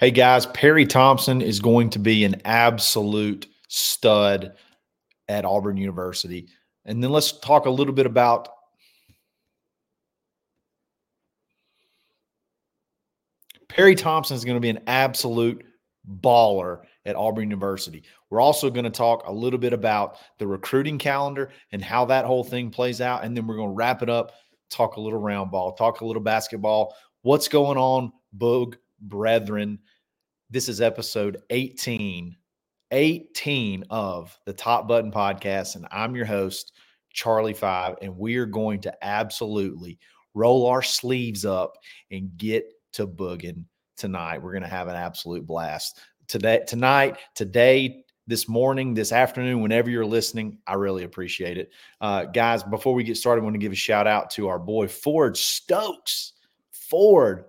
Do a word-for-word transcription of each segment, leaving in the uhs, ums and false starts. Hey guys, Perry Thompson is going to be an absolute stud at Auburn University. And then let's talk a little bit about Perry Thompson is going to be an absolute baller at Auburn University. We're also going to talk a little bit about the recruiting calendar and how that whole thing plays out. And then we're going to wrap it up, talk a little round ball, talk a little basketball. What's going on, Boog Brethren? This is episode eighteen, eighteen of the Top Button Podcast. And I'm your host, Charlie Five, and we are going to absolutely roll our sleeves up and get to booging tonight. We're going to have an absolute blast today, tonight, today, this morning, this afternoon, whenever you're listening. I really appreciate it. Uh, guys, before we get started, I want to give a shout out to our boy Ford Stokes. Ford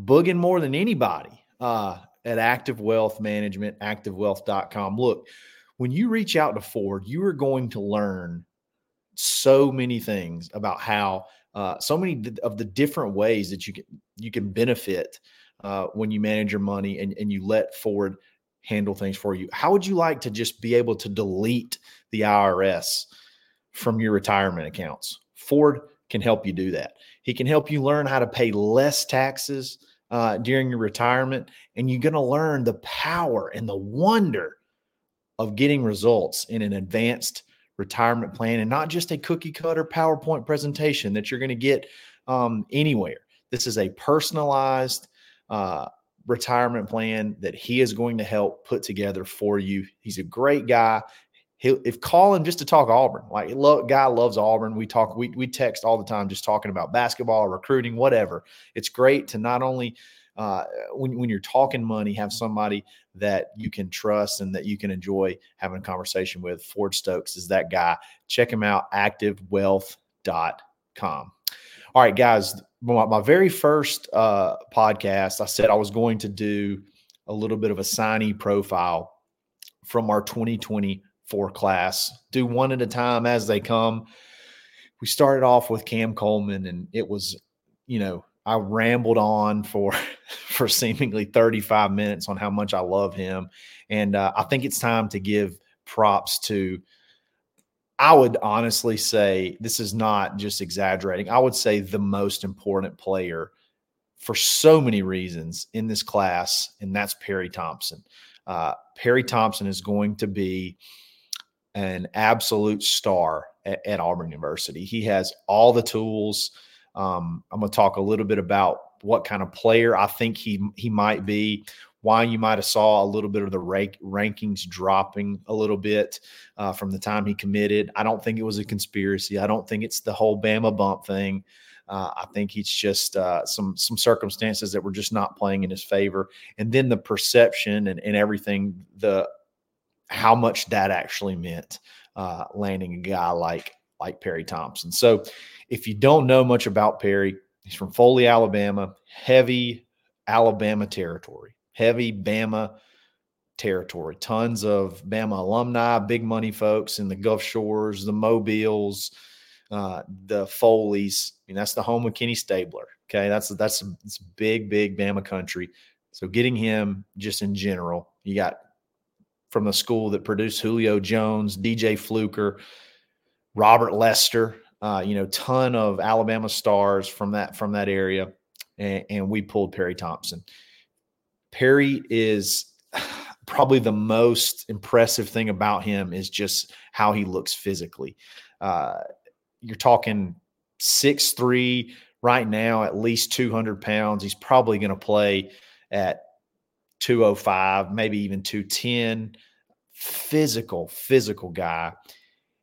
booging more than anybody uh, at Active Wealth Management, active wealth dot com. Look, when you reach out to Ford, you are going to learn so many things about how Uh, so many of the different ways that you can you can benefit uh, when you manage your money and, and you let Ford handle things for you. How would you like to just be able to delete the I R S from your retirement accounts? Ford can help you do that. He can help you learn how to pay less taxes uh, during your retirement, and you're going to learn the power and the wonder of getting results in an advanced retirement plan, and not just a cookie cutter PowerPoint presentation that you're going to get um, anywhere. This is a personalized uh, retirement plan that he is going to help put together for you. He's a great guy. He'll, if call him just to talk Auburn, like lo- guy loves Auburn. We talk, we we text all the time, just talking about basketball, recruiting, whatever. It's great to not only uh, when when you're talking money, have somebody that you can trust and that you can enjoy having a conversation with. Ford Stokes is that guy. Check him out, active wealth dot com. All right, guys, my, my very first uh, podcast, I said I was going to do a little bit of a signee profile from our twenty twenty-four class, do one at a time as they come. We started off with Cam Coleman, and it was, you know, I rambled on for, for seemingly thirty-five minutes on how much I love him. And uh, I think it's time to give props to, I would honestly say, this is not just exaggerating, I would say the most important player for so many reasons in this class, and that's Perry Thompson. Uh, Perry Thompson is going to be an absolute star at, at Auburn University. He has all the tools. Um, I'm going to talk a little bit about what kind of player I think he he might be, why you might have saw a little bit of the rank, rankings dropping a little bit uh, from the time he committed. I don't think it was a conspiracy. I don't think it's the whole Bama bump thing. Uh, I think it's just uh, some some circumstances that were just not playing in his favor. And then the perception and, and everything, the how much that actually meant uh, landing a guy like like Perry Thompson. So if you don't know much about Perry, he's from Foley, Alabama, heavy Alabama territory, heavy Bama territory, tons of Bama alumni, big money folks in the Gulf Shores, the Mobiles, uh, the Foleys. I mean, that's the home of Kenny Stabler. Okay. That's, that's, it's big, big Bama country. So getting him just in general, you got from the school that produced Julio Jones, D J Fluker, Robert Lester, uh, you know, ton of Alabama stars from that from that area, and, and we pulled Perry Thompson. Perry is probably the most impressive thing about him is just how he looks physically. Uh, you're talking six three right now, at least two hundred pounds. He's probably going to play at two oh five, maybe even two ten. Physical, physical guy.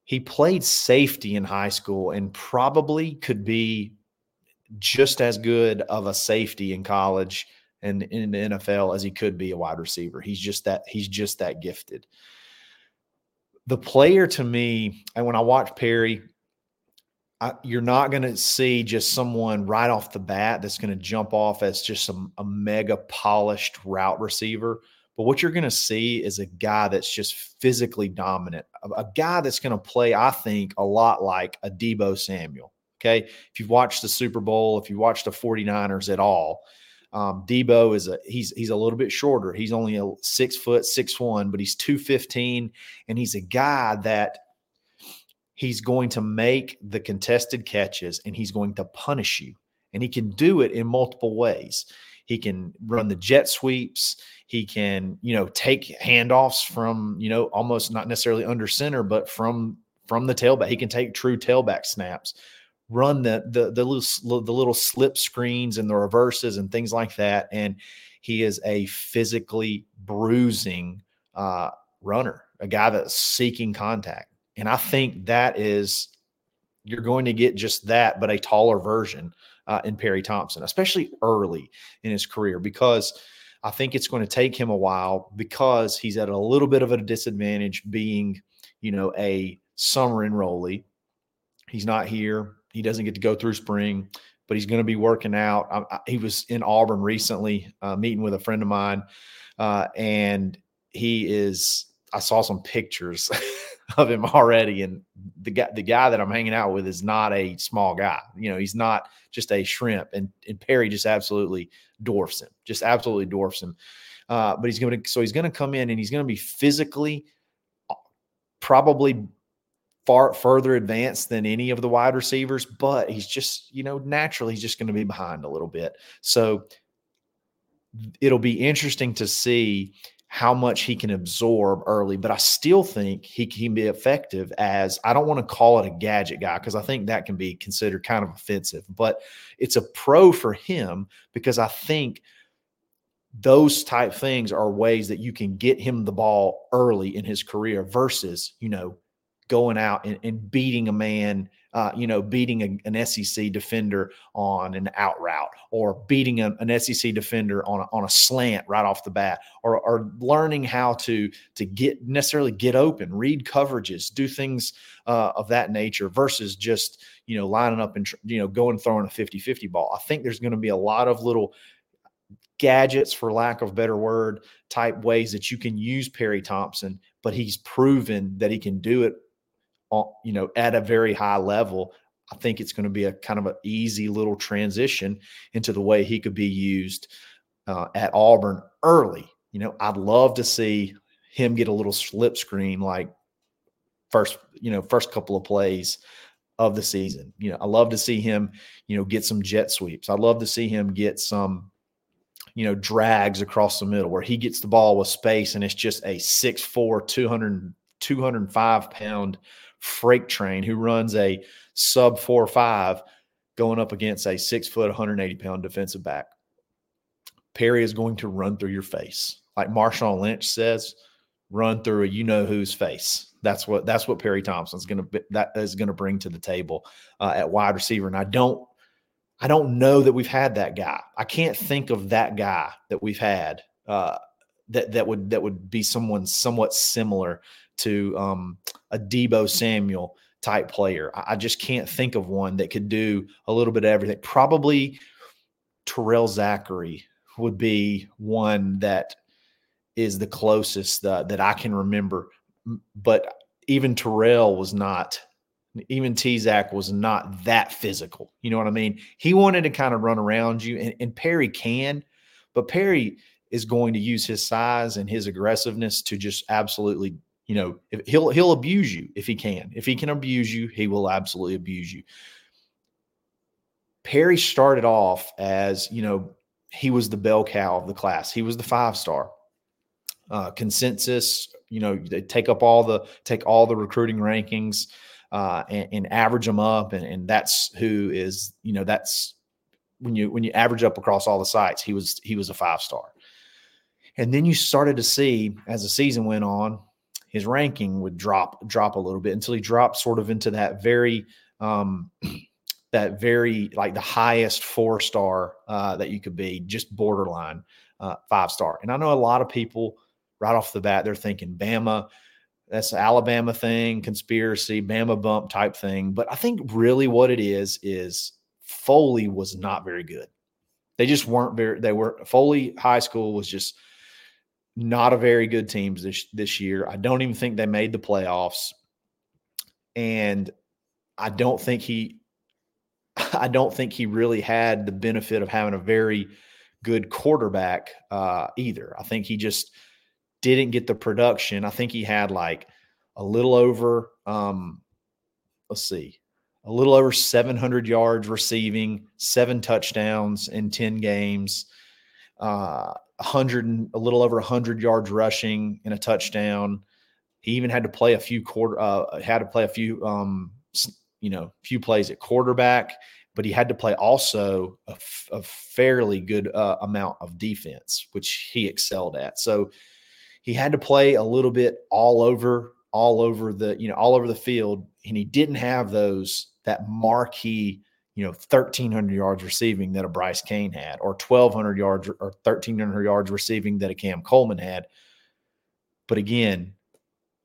He played safety in high school and probably could be just as good of a safety in college and in the N F L as he could be a wide receiver. He's just that, he's just that gifted. The player to me, and when I watch Perry, I, you're not going to see just someone right off the bat that's going to jump off as just some, a mega polished route receiver. But what you're going to see is a guy that's just physically dominant, a, a guy that's going to play, I think, a lot like a Deebo Samuel, okay? If you've watched the Super Bowl, if you watched the forty-niners at all, Um, Deebo is a he's he's a little bit shorter. He's only a six foot six one, but he's two fifteen, and he's a guy that he's going to make the contested catches, and he's going to punish you. And he can do it in multiple ways. He can run the jet sweeps. He can, you know, take handoffs from, you know, almost not necessarily under center, but from from the tailback. He can take true tailback snaps, run the the the little the little slip screens and the reverses and things like that. And he is a physically bruising uh, runner, a guy that's seeking contact. And I think that is you're going to get just that, but a taller version. Uh, in Perry Thompson, especially early in his career, because I think it's going to take him a while because he's at a little bit of a disadvantage being, you know, a summer enrollee. He's not here. He doesn't get to go through spring, but he's going to be working out. I, I, he was in Auburn recently, uh, meeting with a friend of mine, uh, and he is – I saw some pictures of him already, and the guy, the guy that I'm hanging out with is not a small guy. You know, he's not just a shrimp, and, and Perry just absolutely dwarfs him, just absolutely dwarfs him. Uh, but he's going to, so he's going to come in and he's going to be physically probably far further advanced than any of the wide receivers, but he's just, you know, naturally he's just going to be behind a little bit. So it'll be interesting to see how much he can absorb early, but I still think he can be effective as, I don't want to call it a gadget guy because I think that can be considered kind of offensive, but it's a pro for him because I think those type things are ways that you can get him the ball early in his career versus, you know, going out and, and beating a man, uh, you know, beating a, an S E C defender on an out route or beating a, an S E C defender on a, on a slant right off the bat, or, or learning how to to get necessarily get open, read coverages, do things uh, of that nature versus just, you know, lining up and, you know, going throwing a fifty-fifty ball. I think there's going to be a lot of little gadgets, for lack of a better word, type ways that you can use Perry Thompson, but he's proven that he can do it, you know, at a very high level. I think it's going to be a kind of an easy little transition into the way he could be used uh, at Auburn early. You know, I'd love to see him get a little slip screen, like first, you know, first couple of plays of the season. You know, I love to see him, you know, get some jet sweeps. I'd love to see him get some, you know, drags across the middle where he gets the ball with space and it's just a six foot four, two hundred, two hundred five pound freight train who runs a sub four or five going up against a six foot, one hundred eighty pound defensive back. Perry is going to run through your face. Like Marshawn Lynch says, run through a, you know, whose face. That's what, that's what Perry Thompson's going to, that is going to bring to the table uh, at wide receiver. And I don't, I don't know that we've had that guy. I can't think of that guy that we've had uh, that, that would, that would be someone somewhat similar to um, a Deebo Samuel type player. I just can't think of one that could do a little bit of everything. Probably Terrell Zachary would be one that is the closest uh, that I can remember. But even Terrell was not, even T-Zach was not that physical. You know what I mean? He wanted to kind of run around you, and, and Perry can, but Perry is going to use his size and his aggressiveness to just absolutely, you know, if he'll he'll abuse you if he can. If he can abuse you, he will absolutely abuse you. Perry started off as, you know, he was the bell cow of the class. He was the five-star uh, consensus. You know, they take up all the take all the recruiting rankings uh, and, and average them up, and, and that's who is, you know, that's when you when you average up across all the sites. He was he was a five-star, and then you started to see as the season went on, his ranking would drop, drop a little bit until he dropped sort of into that very, um, that very like the highest four star uh, that you could be, just borderline uh, five star. And I know a lot of people right off the bat, they're thinking Bama, that's an Alabama thing, conspiracy, Bama bump type thing. But I think really what it is, is Foley was not very good. They just weren't very, they were Foley High School was just not a very good team this this year. I don't even think they made the playoffs, and I don't think he, I don't think he really had the benefit of having a very good quarterback uh, either. I think he just didn't get the production. I think he had like a little over, um, let's see, a little over seven hundred yards receiving, seven touchdowns in ten games, uh, one hundred, a little over one hundred yards rushing and a touchdown. He even had to play a few quarter, uh, had to play a few, um, you know, few plays at quarterback, but he had to play also a, f- a fairly good uh, amount of defense, which he excelled at. So he had to play a little bit all over, all over the, you know, all over the field. And he didn't have those, that marquee, you know, thirteen hundred yards receiving that a Bryce Kane had, or twelve hundred yards or thirteen hundred yards receiving that a Cam Coleman had. But again,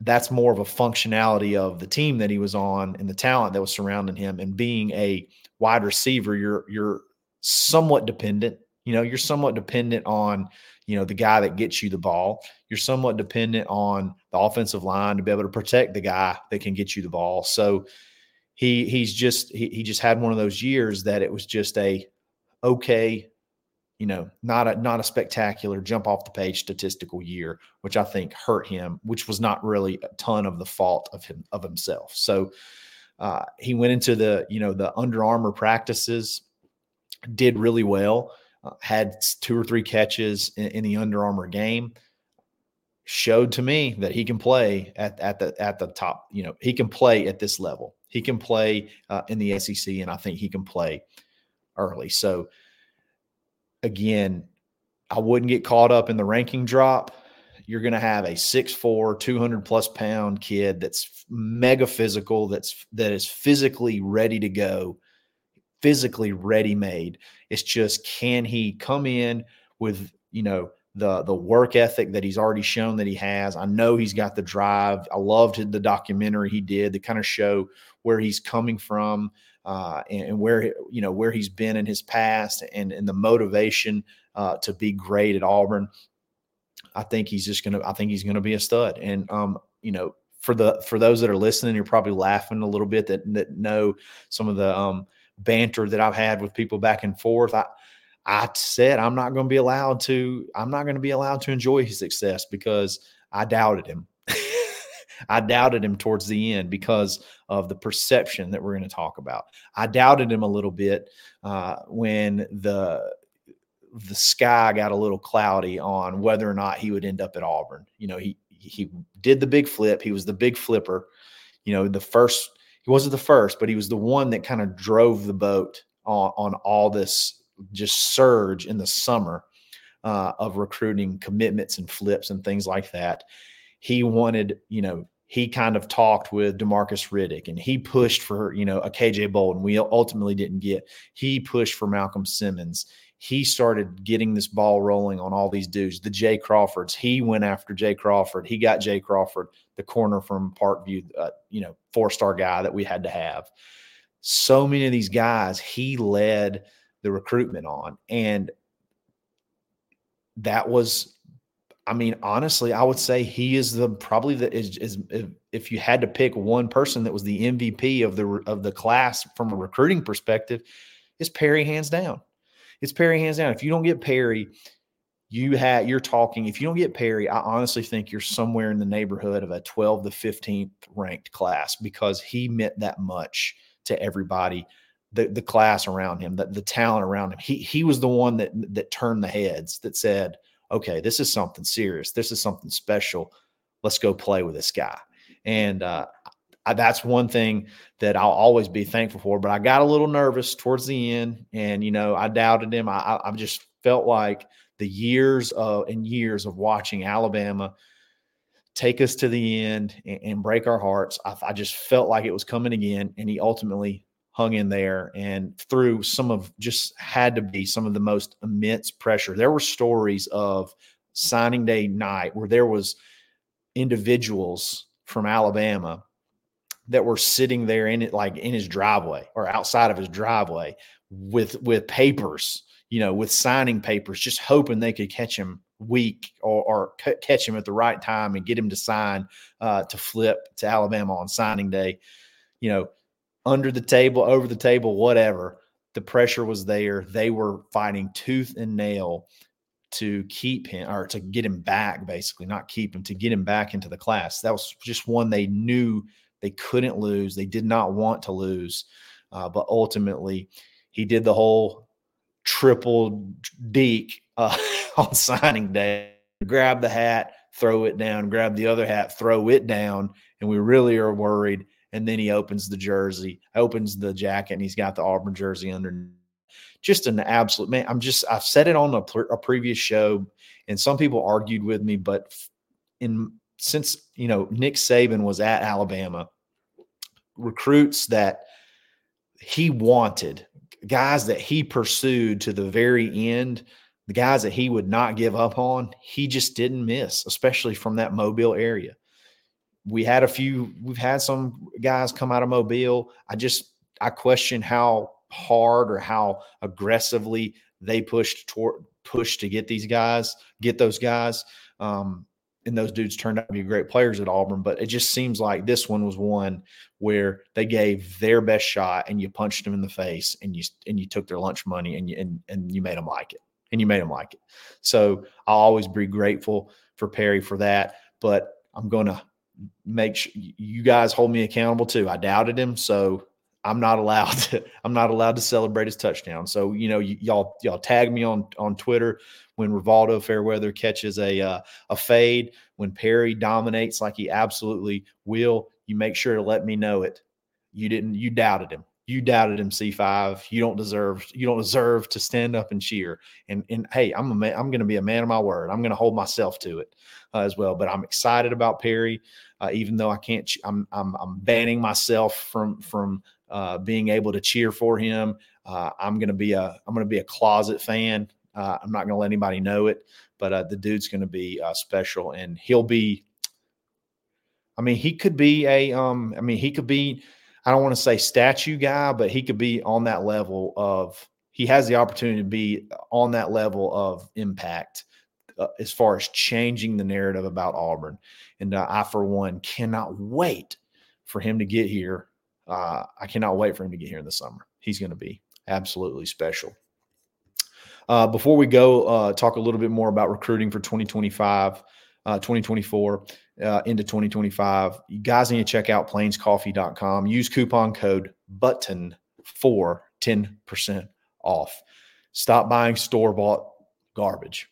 that's more of a functionality of the team that he was on and the talent that was surrounding him. And being a wide receiver, you're, you're somewhat dependent, you know, you're somewhat dependent on, you know, the guy that gets you the ball. You're somewhat dependent on the offensive line to be able to protect the guy that can get you the ball. So he, he's just, he, he just had one of those years that it was just a, okay, you know, not a, not a spectacular jump off the page statistical year, which I think hurt him, which was not really a ton of the fault of him, of himself. So uh, he went into the, you know, the Under Armour practices, did really well, uh, had two or three catches in, in the Under Armour game, showed to me that he can play at, at the, at the top, you know, he can play at this level. He can play uh, in the S E C, and I think he can play early. So, again, I wouldn't get caught up in the ranking drop. You're going to have a six foot four, two hundred plus pound kid that's mega physical, that's that is physically ready to go, physically ready-made. It's just, can he come in with, you know, the the work ethic that he's already shown that he has? I know he's got the drive. I loved the documentary he did to kind of show where he's coming from. Uh, and, and where, you know, where he's been in his past, and, and the motivation uh, to be great at Auburn. I think he's just going to, I think he's going to be a stud. And, um, you know, for the, for those that are listening, you're probably laughing a little bit that, that know some of the um, banter that I've had with people back and forth. I, I said, I'm not going to be allowed to, I'm not going to be allowed to enjoy his success because I doubted him. I doubted him towards the end because of the perception that we're going to talk about. I doubted him a little bit uh, when the the sky got a little cloudy on whether or not he would end up at Auburn. You know, he he did the big flip. He was the big flipper. You know, the first he wasn't the first, but he was the one that kind of drove the boat on, on all this just surge in the summer uh, of recruiting commitments and flips and things like that. He wanted, you know, he kind of talked with Demarcus Riddick, and he pushed for, you know, a K J Bolden we ultimately didn't get. He pushed for Malcolm Simmons. He started getting this ball rolling on all these dudes, the Jay Crawfords. He went after Jay Crawford. He got Jay Crawford, the corner from Parkview, uh, you know, four-star guy that we had to have. So many of these guys he led the recruitment on, and that was – I mean, honestly, I would say he is the probably the is, is if you had to pick one person that was the M V P of the of the class from a recruiting perspective, it's Perry hands down. It's Perry hands down. If you don't get Perry, you had you're talking. If you don't get Perry, I honestly think you're somewhere in the neighborhood of a twelfth to fifteenth ranked class because he meant that much to everybody. The the class around him, the, the talent around him. He he was the one that that turned the heads that said, okay, this is something serious. This is something special. Let's go play with this guy. And uh, I, that's one thing that I'll always be thankful for, but I got a little nervous towards the end, and, you know, I doubted him. I, I just felt like the years of, and years of watching Alabama take us to the end and, and break our hearts, I, I just felt like it was coming again, and he ultimately hung in there and through some of just had to be some of the most immense pressure. There were stories of signing day night where there was individuals from Alabama that were sitting there in it, like in his driveway or outside of his driveway with, with papers, you know, with signing papers, just hoping they could catch him weak or, or c- catch him at the right time and get him to sign uh, to flip to Alabama on signing day, you know, under the table, over the table, whatever. the pressure was there. They were fighting tooth and nail to keep him, or to get him back, basically, not keep him, to get him back into the class. That was just one they knew they couldn't lose. They did not want to lose. Uh, but ultimately, he did the whole triple deke uh, on signing day. Grab the hat, throw it down, grab the other hat, throw it down, and we really are worried. And then he opens the jersey, opens the jacket, and he's got the Auburn jersey under. Just an absolute – man, I'm just – I've said it on a, pre- a previous show, and some people argued with me, but in since, you know, Nick Saban was at Alabama, recruits that he wanted, guys that he pursued to the very end, the guys that he would not give up on, he just didn't miss, especially from that Mobile area. We had a few – we've had some guys come out of Mobile. I just – I question how hard or how aggressively they pushed toward, pushed to get these guys, get those guys. Um, and those dudes turned out to be great players at Auburn. But it just seems like this one was one where they gave their best shot and you punched them in the face and you and you took their lunch money and you, and, and you made them like it. And you made them like it. So I'll always be grateful for Perry for that. But I'm going to – make sure you guys hold me accountable too. I doubted him, so I'm not allowed to, I'm not allowed to celebrate his touchdown. So, you know, y- y'all, y'all tag me on, on Twitter when Rivaldo Fairweather catches a, uh, a fade, when Perry dominates like he absolutely will, you make sure to let me know it. You didn't, you doubted him. You doubted him, C five. You don't deserve, you don't deserve to stand up and cheer. And and hey, I'm a man, I'm going to be a man of my word. I'm going to hold myself to it uh, as well. But I'm excited about Perry, uh, even though I can't. I'm I'm I'm banning myself from from uh, being able to cheer for him. Uh, I'm going to be a I'm going to be a closet fan. Uh, I'm not going to let anybody know it. But uh, the dude's going to be uh, special, and he'll be. I mean, he could be a. Um, I mean, he could be. I don't want to say statue guy, but he could be on that level of – he has the opportunity to be on that level of impact uh, as far as changing the narrative about Auburn. And uh, I, for one, cannot wait for him to get here. Uh, I cannot wait for him to get here in the summer. He's going to be absolutely special. Uh, before we go, uh, talk a little bit more about recruiting for twenty twenty-five, uh, twenty twenty-four. Uh, into twenty twenty-five. You guys need to check out Plains Coffee dot com. Use coupon code BUTTON for ten percent off. Stop buying store-bought garbage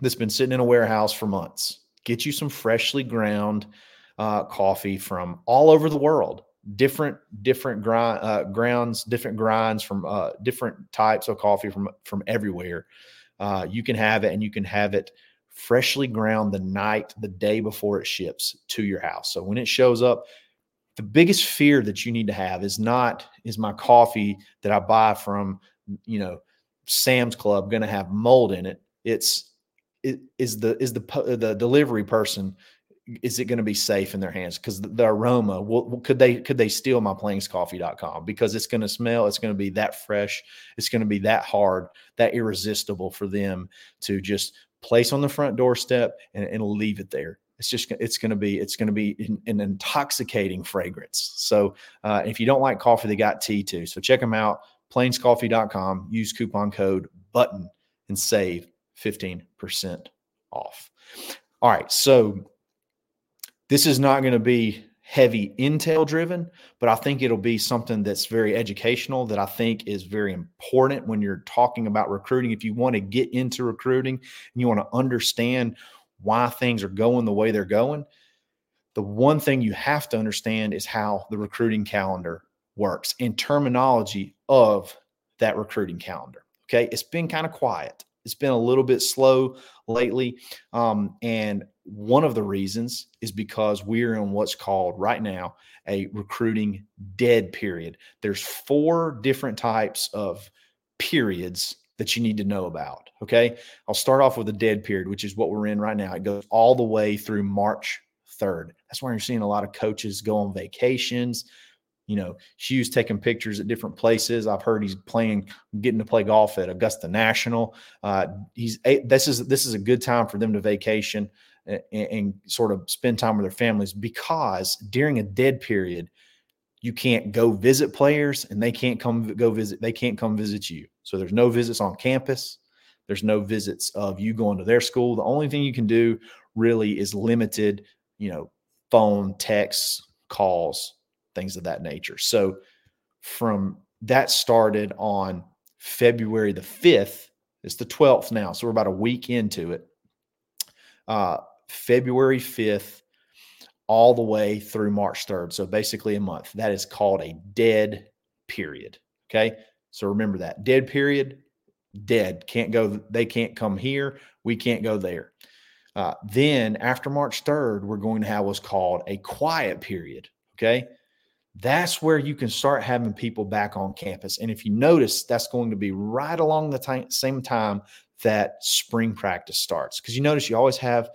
that's been sitting in a warehouse for months. Get you some freshly ground uh, coffee from all over the world. Different, different grind, uh, grounds, different grinds from uh, different types of coffee from, from everywhere. Uh, you can have it, and you can have it freshly ground the night, the day before it ships to your house. So when it shows up, the biggest fear that you need to have is not, is my coffee that I buy from, you know, Sam's Club going to have mold in it? It's, it, is the, is the, the delivery person, is it going to be safe in their hands? Because the, the aroma, well, could they, could they steal my Plains Coffee dot com? Because it's going to smell, it's going to be that fresh. It's going to be that hard, that irresistible for them to just place on the front doorstep and, and leave it there. It's just, it's going to be, it's going to be an, an intoxicating fragrance. So uh, if you don't like coffee, they got tea too. So check them out, Plains Coffee dot com. Use coupon code BUTTON and save fifteen percent off. All right. So this is not going to be heavy intel driven, but I think it'll be something that's very educational, that I think is very important when you're talking about recruiting. If you want to get into recruiting and you want to understand why things are going the way they're going, the one thing you have to understand is how the recruiting calendar works and terminology of that recruiting calendar. Okay. It's been kind of quiet. It's been a little bit slow lately. Um, and one of the reasons is because we're in what's called right now a recruiting dead period. There's four different types of periods that you need to know about, okay? I'll start off with a dead period, which is what we're in right now. It goes all the way through March third. That's why you're seeing a lot of coaches go on vacations. You know, Hughes taking pictures at different places. I've heard he's playing, getting to play golf at Augusta National. Uh, he's this is this is a good time for them to vacation and, and sort of spend time with their families, because during a dead period, you can't go visit players and they can't come go visit. They can't come visit you. So there's no visits on campus. There's no visits of you going to their school. The only thing you can do really is limited, you know, phone, texts, calls, things of that nature. So from that started on February the fifth, it's the twelfth now. So we're about a week into it. Uh, February fifth, all the way through March third. So basically a month. That is called a dead period. Okay. So remember that dead period, dead. Can't go. They can't come here. We can't go there. Uh, then after March third, we're going to have what's called a quiet period. Okay. That's where you can start having people back on campus. And if you notice, that's going to be right along the time, same time that spring practice starts. Because you notice you always have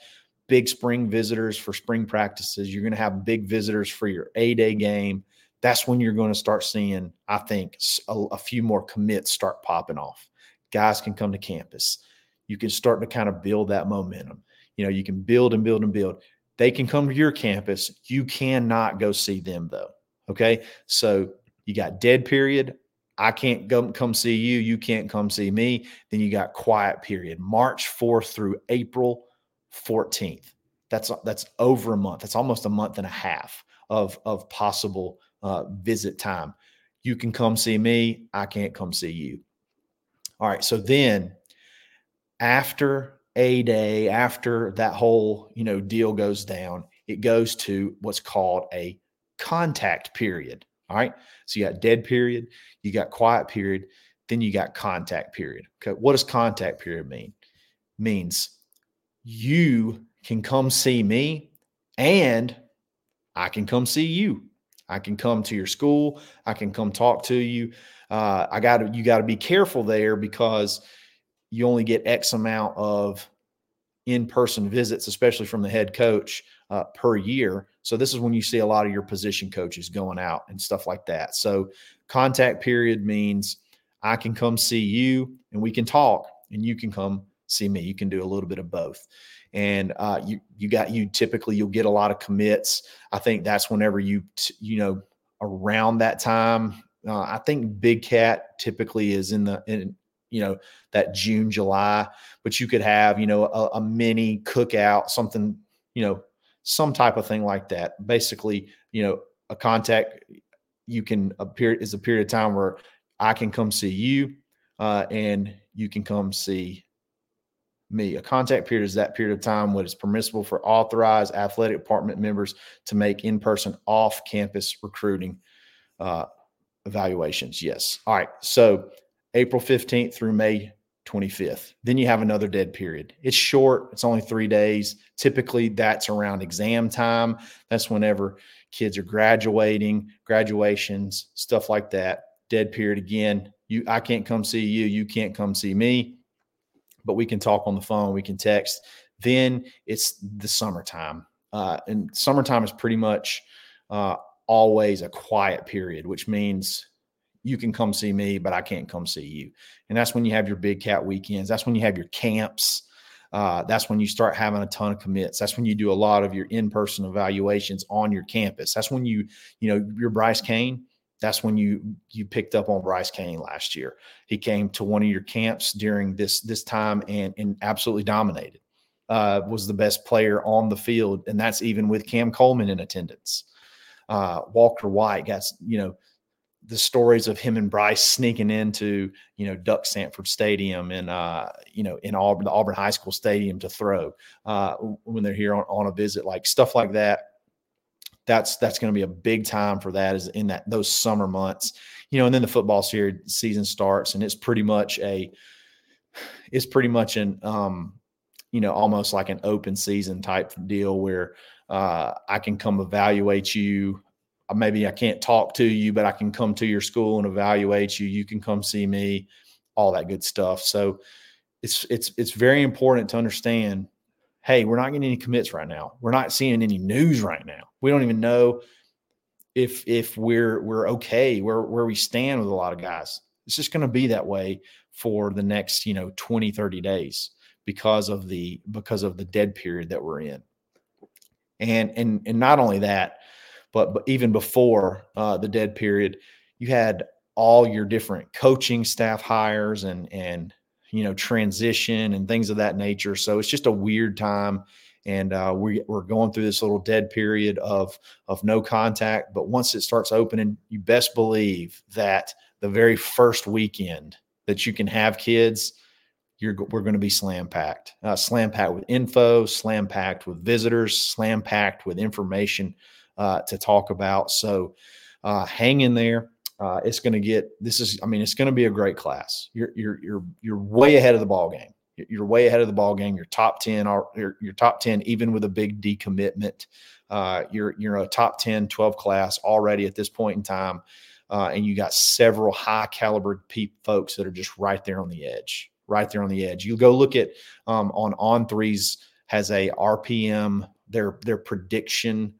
big spring visitors for spring practices. You're going to have big visitors for your A-Day game. That's when you're going to start seeing, I think, a, a few more commits start popping off. Guys can come to campus. You can start to kind of build that momentum. You know, you can build and build and build. They can come to your campus. You cannot go see them, though. Okay, so you got dead period. I can't go, come see you. You can't come see me. Then you got quiet period, March fourth through April fourteenth. That's that's over a month. That's almost a month and a half of, of possible uh, visit time. You can come see me. I can't come see you. All right, so then after A-Day, after that whole, you know, deal goes down, it goes to what's called a contact period. All right. So you got dead period, you got quiet period, then you got contact period. Okay. What does contact period mean? Means you can come see me and I can come see you. I can come to your school. I can come talk to you. Uh, I got to, you got to be careful there because you only get X amount of in-person visits, especially from the head coach uh, per year. So this is when you see a lot of your position coaches going out and stuff like that. So contact period means I can come see you and we can talk and you can come see me. You can do a little bit of both. And uh, you you got you typically you'll get a lot of commits. I think that's whenever you, t- you know, around that time, uh, I think Big Cat typically is in the in you know, that June, July, but you could have, you know, a, a mini cookout, something, you know, some type of thing like that. Basically, you know, a contact, you can appear is a period of time where I can come see you uh, and you can come see me. A contact period is that period of time when it's permissible for authorized athletic department members to make in-person off-campus recruiting uh, evaluations. Yes. All right. So April fifteenth through May twenty-fifth. Then you have another dead period. It's short. It's only three days. Typically that's around exam time. That's whenever kids are graduating, graduations, stuff like that. Dead period. Again, you, I can't come see you. You can't come see me, but we can talk on the phone. We can text. Then it's the summertime. Uh, and summertime is pretty much uh, always a quiet period, which means you can come see me, but I can't come see you. And that's when you have your Big Cat weekends. That's when you have your camps. Uh, that's when you start having a ton of commits. That's when you do a lot of your in-person evaluations on your campus. That's when you, you know, your Bryce Kane, that's when you, you picked up on Bryce Kane last year. He came to one of your camps during this, this time and, and absolutely dominated, uh, was the best player on the field. And that's even with Cam Coleman in attendance. Uh, Walker White got, you know, the stories of him and Bryce sneaking into, you know, Duck Sanford Stadium and, uh, you know, in Auburn, the Auburn High School Stadium to throw uh, when they're here on, on a visit, like stuff like that. That's, that's going to be a big time for that is in that, those summer months, you know, and then the football series season starts and it's pretty much a, it's pretty much an, um, you know, almost like an open season type deal where uh, I can come evaluate you. Maybe I can't talk to you, but I can come to your school and evaluate you. You can come see me, all that good stuff. So it's, it's, it's very important to understand, hey, we're not getting any commits right now. We're not seeing any news right now. We don't even know if, if we're, we're okay, where, where we stand with a lot of guys. It's just going to be that way for the next, you know, twenty, thirty days because of the, because of the dead period that we're in. And, and, and not only that, but, but even before uh, the dead period, you had all your different coaching staff hires and, and, you know, transition and things of that nature. So it's just a weird time. And uh, we, we're going through this little dead period of, of no contact. But once it starts opening, you best believe that the very first weekend that you can have kids, you're, we're going to be slam packed, uh, slam packed with info, slam packed with visitors, slam packed with information uh, to talk about. So uh, hang in there. Uh, it's going to get, this is, I mean, it's going to be a great class. You're, you're, you're, you're way ahead of the ball game. You're way ahead of the ball game. You're top ten, you're, you're top ten, even with a big decommitment. Uh, you're, you're a top ten, twelve class already at this point in time. Uh, and you got several high caliber pe- folks that are just right there on the edge, right there on the edge. You go look at um, on on threes has a R P M, their, their prediction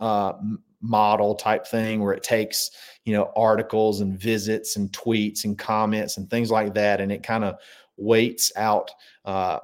uh model type thing where it takes, you know, articles and visits and tweets and comments and things like that. And it kind of weights out uh,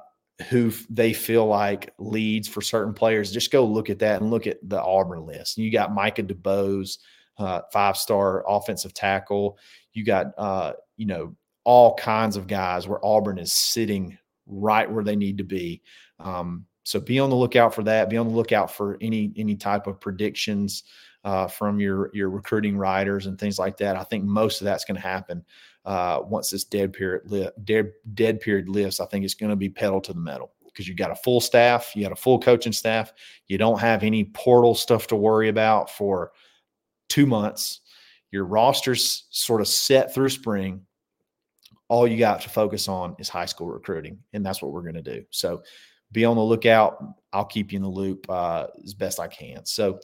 who f- they feel like leads for certain players. Just go look at that and look at the Auburn list. You got Micah DeBose, uh, five-star offensive tackle. You got, uh, you know, all kinds of guys where Auburn is sitting right where they need to be. Um, so be on the lookout for that. Be on the lookout for any, any type of predictions uh, from your, your recruiting writers and things like that. I think most of that's going to happen. Uh, once this dead period li- dead, dead period lifts, I think it's going to be pedal to the metal because you got a full staff, you got a full coaching staff. You don't have any portal stuff to worry about for two months. Your roster's sort of set through spring. All you got to focus on is high school recruiting, and that's what we're going to do. So be on the lookout. I'll keep you in the loop uh, as best I can. So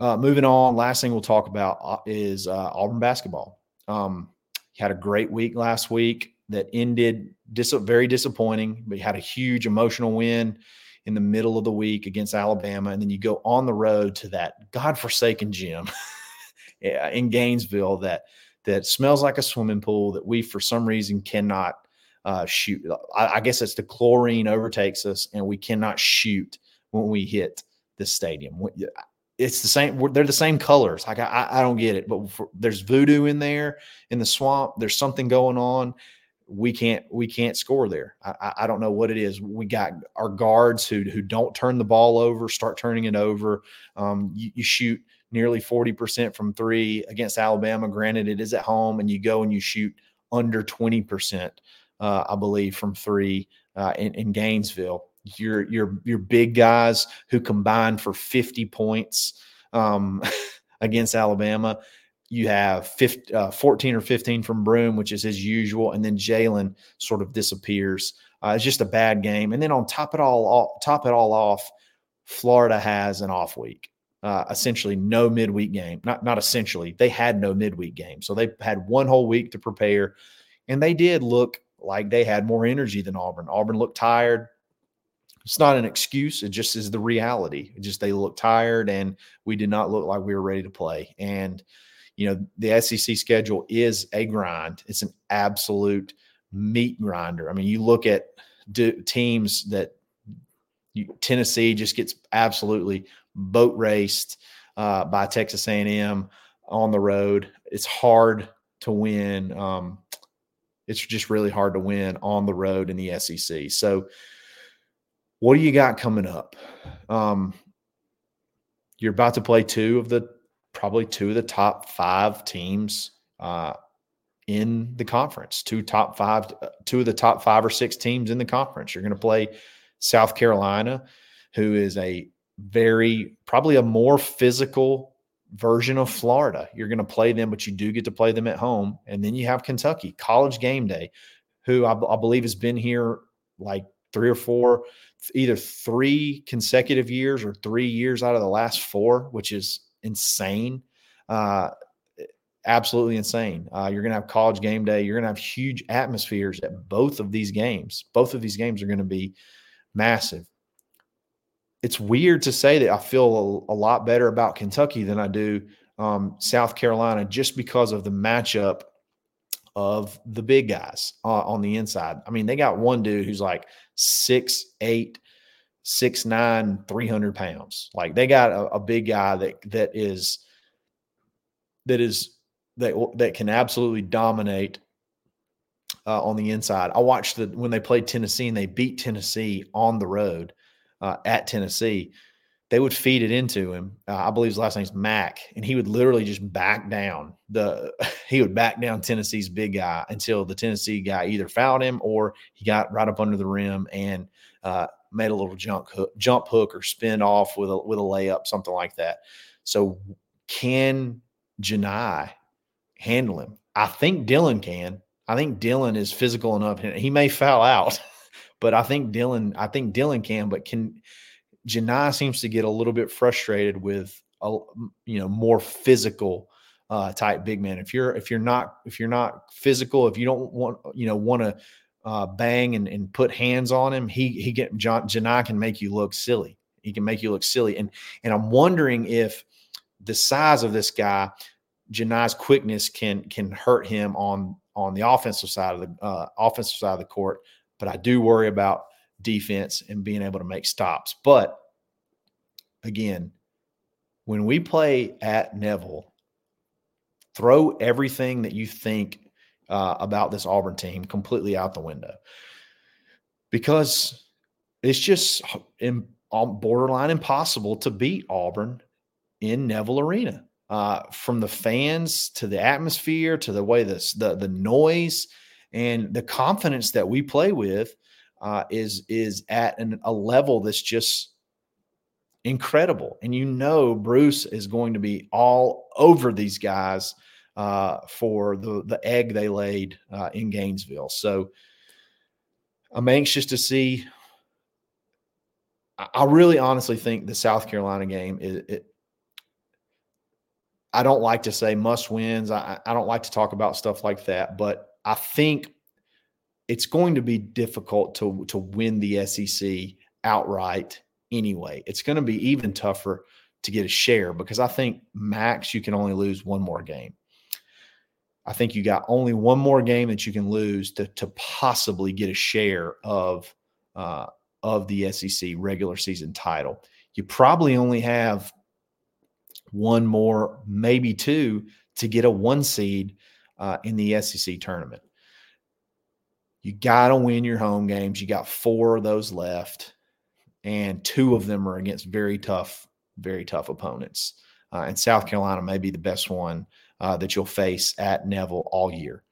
uh, moving on, last thing we'll talk about is uh, Auburn basketball. Um, he had a great week last week that ended dis- very disappointing, but he had a huge emotional win in the middle of the week against Alabama. And then you go on the road to that godforsaken gym in Gainesville that, that smells like a swimming pool that we, for some reason, cannot uh, shoot. I, I guess it's the chlorine overtakes us and we cannot shoot when we hit the stadium. When, It's the same. They're the same colors. Like I, I don't get it. But for, there's voodoo in there in the swamp. There's something going on. We can't. We can't score there. I, I don't know what it is. We got our guards who who don't turn the ball over. Start turning it over. Um, you, you shoot nearly forty percent from three against Alabama. Granted, it is at home, and you go and you shoot under twenty percent, uh, I believe, from three uh, in, in Gainesville. Your your your big guys who combine for fifty points um, against Alabama. You have fifteen, uh, fourteen or fifteen from Broome, which is his usual, and then Jalen sort of disappears. Uh, it's just a bad game. And then on top it all, all top it all off, Florida has an off week. Uh, essentially, no midweek game. Not not essentially, they had no midweek game, so they had one whole week to prepare, and they did look like they had more energy than Auburn. Auburn looked tired. It's not an excuse. It just is the reality. It just, they look tired and we did not look like we were ready to play. And, you know, the S E C schedule is a grind. It's an absolute meat grinder. I mean, you look at d- teams that you, Tennessee just gets absolutely boat raced uh, by Texas A and M on the road. It's hard to win. Um, it's just really hard to win on the road in the S E C. So, what do you got coming up? Um, you're about to play two of the probably two of the top five teams uh, in the conference. Two top five, two of the top five or six teams in the conference. You're going to play South Carolina, who is a very probably a more physical version of Florida. You're going to play them, but you do get to play them at home. And then you have Kentucky, College Game Day, who I, I believe has been here like three or four, either three consecutive years or three years out of the last four, which is insane. Uh, absolutely insane. Uh, you're going to have College Game Day. You're going to have huge atmospheres at both of these games. Both of these games are going to be massive. It's weird to say that I feel a, a lot better about Kentucky than I do um, South Carolina just because of the matchup of the big guys uh, on the inside. I mean, they got one dude who's like six eight, six nine, three hundred pounds. Like, they got a, a big guy that that is that is that that can absolutely dominate uh, on the inside. I watched the when they played Tennessee and they beat Tennessee on the road uh, at Tennessee. They would feed it into him. Uh, I believe his last name's Mack, and he would literally just back down the. He would back down Tennessee's big guy until the Tennessee guy either fouled him or he got right up under the rim and uh, made a little jump hook, jump hook, or spin off with a with a layup, something like that. So, can Janai handle him? I think Dylan can. I think Dylan is physical enough. He may foul out, but I think Dylan. I think Dylan can, but can. Janai seems to get a little bit frustrated with a, you know, more physical uh, type big man. If you're if you're not if you're not physical, if you don't want you know want to uh, bang and, and put hands on him, he he get John, Janai can make you look silly. He can make you look silly. And and I'm wondering if the size of this guy, Janai's quickness can can hurt him on on the offensive side of the uh, offensive side of the court. But I do worry about defense and being able to make stops. But again, when we play at Neville, throw everything that you think uh, about this Auburn team completely out the window, because it's just in, on borderline impossible to beat Auburn in Neville Arena. Uh, from the fans to the atmosphere to the way this the the noise and the confidence that we play with. Uh, is is at an, a level that's just incredible. And you know Bruce is going to be all over these guys uh, for the, the egg they laid uh, in Gainesville. So I'm anxious to see. I, I really honestly think the South Carolina game, is, it, I don't like to say must wins. I, I don't like to talk about stuff like that, but I think it's going to be difficult to, to win the S E C outright anyway. It's going to be even tougher to get a share because I think max you can only lose one more game. I think you got only one more game that you can lose to, to possibly get a share of, uh, of the S E C regular season title. You probably only have one more, maybe two, to get a one seed uh, in the S E C tournament. You got to win your home games. You got four of those left, and two of them are against very tough, very tough opponents. Uh, and South Carolina may be the best one uh, that you'll face at Neville all year.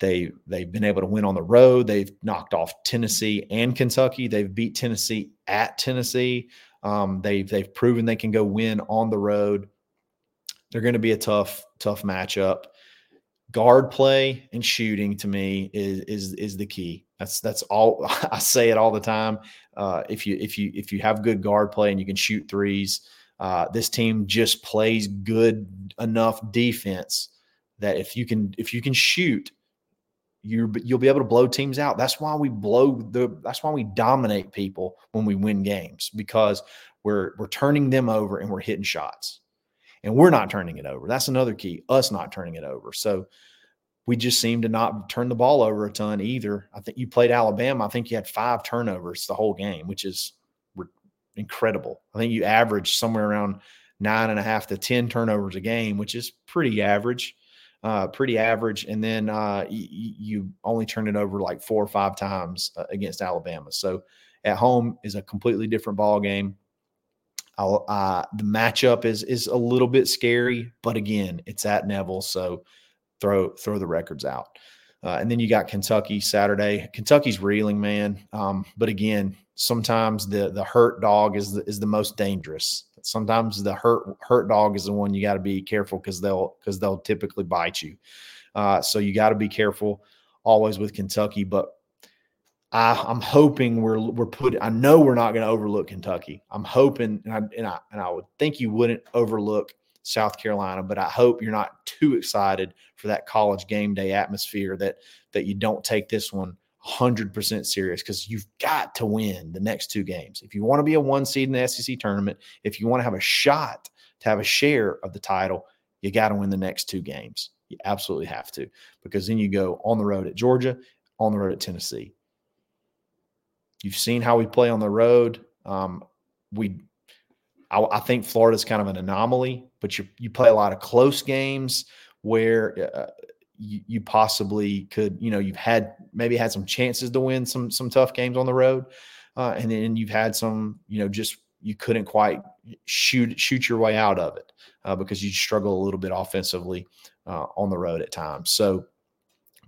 They, they've been able to win on the road. They've knocked off Tennessee and Kentucky. They've beat Tennessee at Tennessee. Um, they've, they've proven they can go win on the road. They're going to be a tough, tough matchup. Guard play and shooting to me is is is the key. That's that's all I say it all the time. Uh, if you if you if you have good guard play and you can shoot threes, uh, this team just plays good enough defense that if you can if you can shoot, you you'll be able to blow teams out. That's why we blow the. That's why we dominate people when we win games, because we're we're turning them over and we're hitting shots. And we're not turning it over. That's another key, us not turning it over. So we just seem to not turn the ball over a ton either. I think you played Alabama. I think you had five turnovers the whole game, which is re- incredible. I think you averaged somewhere around nine and a half to ten turnovers a game, which is pretty average, uh, pretty average. And then uh, y- you only turned it over like four or five times uh, against Alabama. So at home is a completely different ball game. Uh, the matchup is is a little bit scary, but again, it's at Neville, so throw throw the records out. Uh, and then you got Kentucky Saturday. Kentucky's reeling, man. Um, but again, sometimes the the hurt dog is the, is the most dangerous. Sometimes the hurt hurt dog is the one you got to be careful because they'll because they'll typically bite you. Uh, so you got to be careful always with Kentucky, but. I, I'm hoping we're we're put. I know we're not going to overlook Kentucky. I'm hoping, and I, and I and I would think you wouldn't overlook South Carolina, but I hope you're not too excited for that college game day atmosphere that that you don't take this one one hundred percent serious, because you've got to win the next two games if you want to be a one seed in the S E C tournament. If you want to have a shot to have a share of the title, you got to win the next two games. You absolutely have to, because then you go on the road at Georgia, on the road at Tennessee. You've seen how we play on the road. Um, we, I, I think Florida's kind of an anomaly, but you you play a lot of close games where uh, you, you possibly could, you know, you've had maybe had some chances to win some some tough games on the road, uh, and then you've had some, you know, just you couldn't quite shoot shoot your way out of it uh, because you struggle a little bit offensively uh, on the road at times. So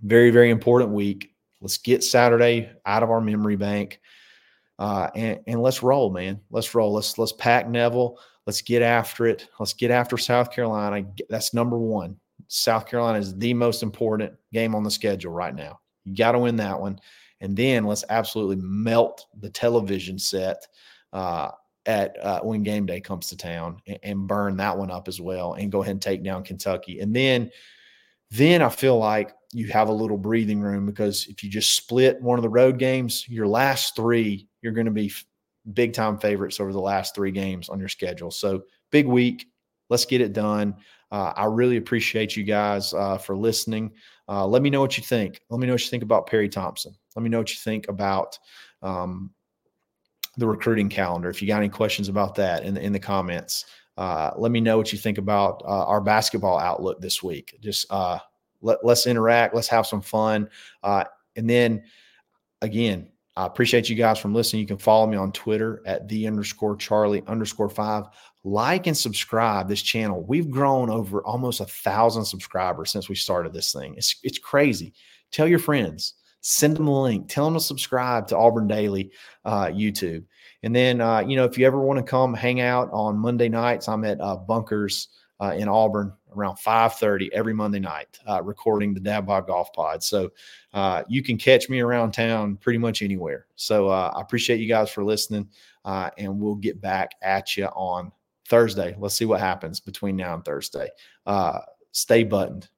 very, very important week. Let's get Saturday out of our memory bank. Uh, and, and let's roll, man. Let's roll. Let's let's pack Neville. Let's get after it. Let's get after South Carolina. That's number one. South Carolina is the most important game on the schedule right now. You got to win that one. And then let's absolutely melt the television set uh, at uh, when game day comes to town and, and burn that one up as well and go ahead and take down Kentucky. And then, then I feel like you have a little breathing room, because if you just split one of the road games, your last three, you're going to be big time favorites over the last three games on your schedule. So big week. Let's get it done. Uh, I really appreciate you guys uh, for listening. Uh, let me know what you think. Let me know what you think about Perry Thompson. Let me know what you think about um, the recruiting calendar. If you got any questions about that in the, in the comments, uh, let me know what you think about uh, our basketball outlook this week. Just uh, let, let's interact. Let's have some fun. Uh, and then again, I appreciate you guys from listening. You can follow me on Twitter at the underscore Charlie underscore five. Like and subscribe this channel. We've grown over almost a thousand subscribers since we started this thing. It's it's crazy. Tell your friends. Send them a link. Tell them to subscribe to Auburn Daily uh, YouTube. And then, uh, you know, if you ever want to come hang out on Monday nights, I'm at uh, Bunkers uh, in Auburn around five thirty every Monday night, uh, recording the Dad Bod Golf Pod. So uh, you can catch me around town pretty much anywhere. So uh, I appreciate you guys for listening, uh, and we'll get back at you on Thursday. Let's see what happens between now and Thursday. Uh, stay buttoned.